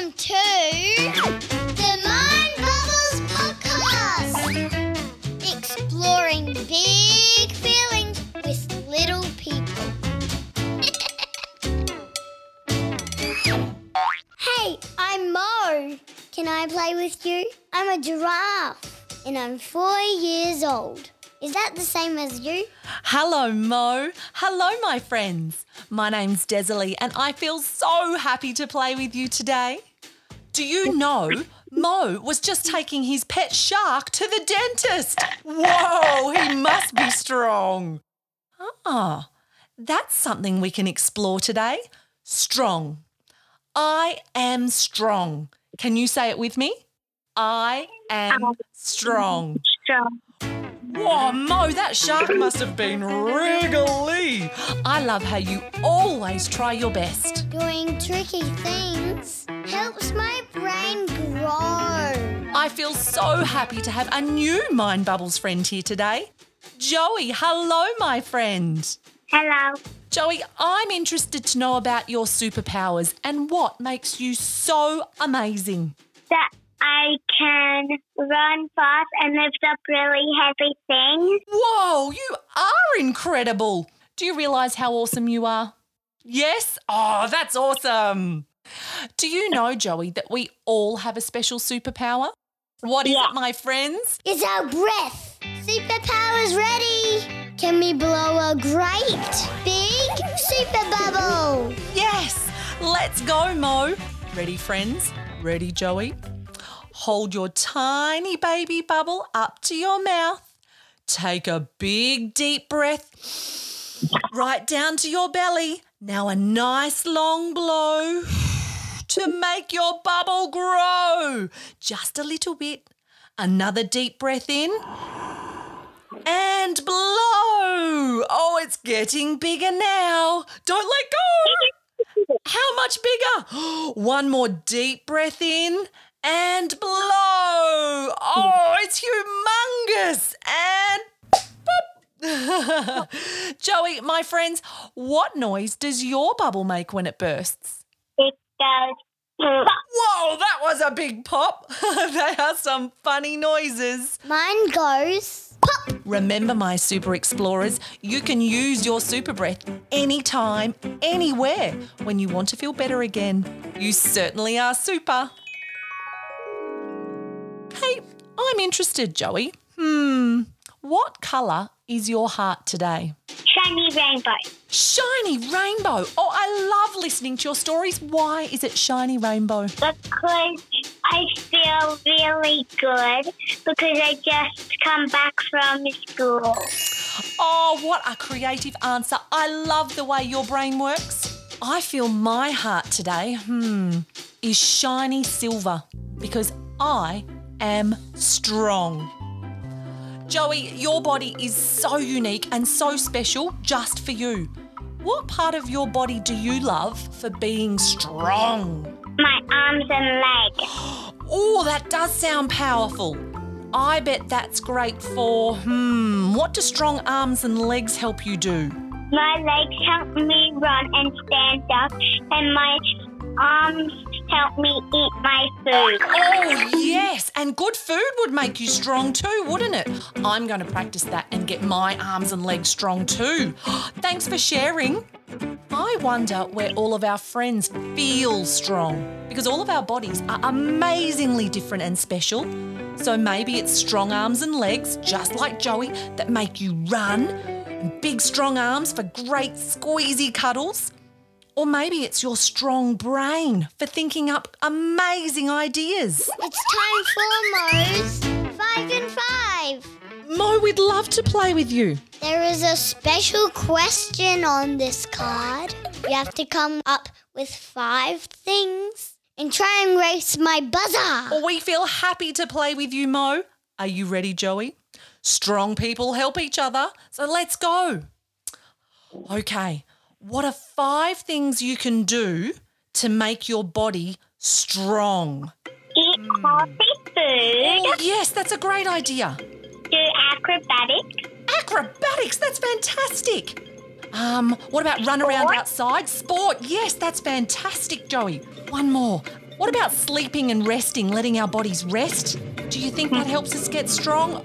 Welcome to the Mind Bubbles Podcast. Exploring big feelings with little people. Hey, I'm Mo. Can I play with you? I'm a giraffe and I'm 4 years old. Is that the same as you? Hello, Mo. Hello, my friends. My name's Desilee and I feel so happy to play with you today. Do you know Mo was just taking his pet shark to the dentist? Whoa, he must be strong. Ah, that's something we can explore today. Strong. I am strong. Can you say it with me? I am strong. Strong. Whoa, Mo, that shark must have been wriggly. I love how you always try your best. Doing tricky things helps my brain grow. I feel so happy to have a new Mind Bubbles friend here today. Joey, hello, my friend. Hello. Joey, I'm interested to know about your superpowers and what makes you so amazing. That I can run fast and lift up really heavy things. Whoa, you are incredible. Do you realise how awesome you are? Yes? Oh, that's awesome. Do you know, Joey, that we all have a special superpower? What is it, my friends? It's our breath. Superpower's ready. Can we blow a great big super bubble? Yes. Let's go, Mo. Ready, friends? Ready, Joey? Hold your tiny baby bubble up to your mouth. Take a big deep breath right down to your belly. Now a nice long blow to make your bubble grow. Just a little bit. Another deep breath in and blow. Oh, it's getting bigger now. Don't let go. How much bigger? One more deep breath in. And blow. Oh, it's humongous. And boop. Joey, my friends, what noise does your bubble make when it bursts? It goes pop. Whoa, that was a big pop. They are some funny noises. Mine goes pop. Remember, my super explorers, you can use your super breath anytime, anywhere, when you want to feel better again. You certainly are super. I'm interested, Joey. What colour is your heart today? Shiny rainbow. Shiny rainbow. Oh, I love listening to your stories. Why is it shiny rainbow? Because I feel really good because I just come back from school. Oh, what a creative answer. I love the way your brain works. I feel my heart today, is shiny silver because I am strong. Joey, your body is so unique and so special just for you. What part of your body do you love for being strong? My arms and legs. Oh, that does sound powerful. I bet that's great for, what do strong arms and legs help you do? My legs help me run and stand up and my arms help me eat my food. Oh, yes, and good food would make you strong too, wouldn't it? I'm going to practice that and get my arms and legs strong too. Thanks for sharing. I wonder where all of our friends feel strong because all of our bodies are amazingly different and special. So maybe it's strong arms and legs, just like Joey, that make you run, and big strong arms for great squeezy cuddles. Or maybe it's your strong brain for thinking up amazing ideas. It's time for Mo's 5 in 5. Mo, we'd love to play with you. There is a special question on this card. You have to come up with 5 things and try and race my buzzer. We feel happy to play with you, Mo. Are you ready, Joey? Strong people help each other, so let's go. Okay. What are 5 things you can do to make your body strong? Eat healthy food. Oh, yes, that's a great idea. Do acrobatics. Acrobatics, that's fantastic. What about run around outside? Sport, yes, that's fantastic, Joey. One more. What about sleeping and resting, letting our bodies rest? Do you think that helps us get strong? Wow,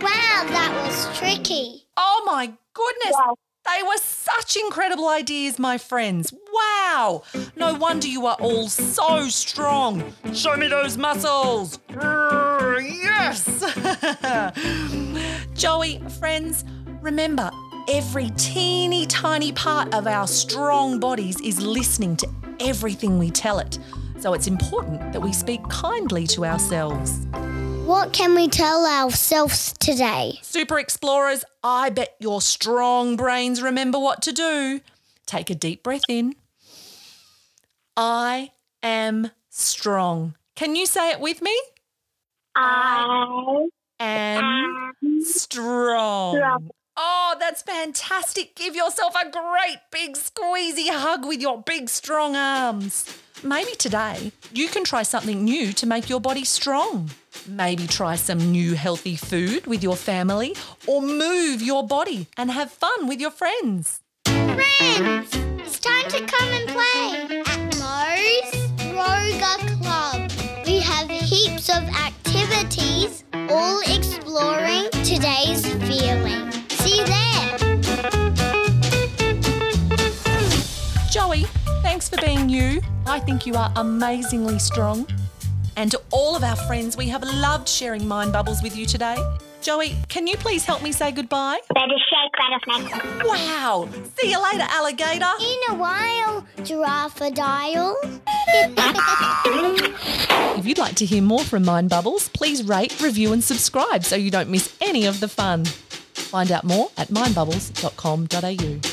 that was tricky. Oh, my goodness. Wow. They were such incredible ideas, my friends. Wow. No wonder you are all so strong. Show me those muscles. Yes. Joey, friends, remember, every teeny tiny part of our strong bodies is listening to everything we tell it. So it's important that we speak kindly to ourselves. What can we tell ourselves today? Super Explorers, I bet your strong brains remember what to do. Take a deep breath in. I am strong. Can you say it with me? I am strong. Oh, that's fantastic. Give yourself a great big squeezy hug with your big strong arms. Maybe today you can try something new to make your body strong. Maybe try some new healthy food with your family or move your body and have fun with your friends. Friends, it's time to come and play at Mo's Roga Club. We have heaps of activities, all exploring today's feeling. See you there. Joey, thanks for being you. I think you are amazingly strong. And to all of our friends, we have loved sharing Mind Bubbles with you today. Joey, can you please help me say goodbye? Better shake that off now. Wow. See you later, alligator. In a while, giraffe-a-dial. If you'd like to hear more from Mind Bubbles, please rate, review and subscribe so you don't miss any of the fun. Find out more at mindbubbles.com.au.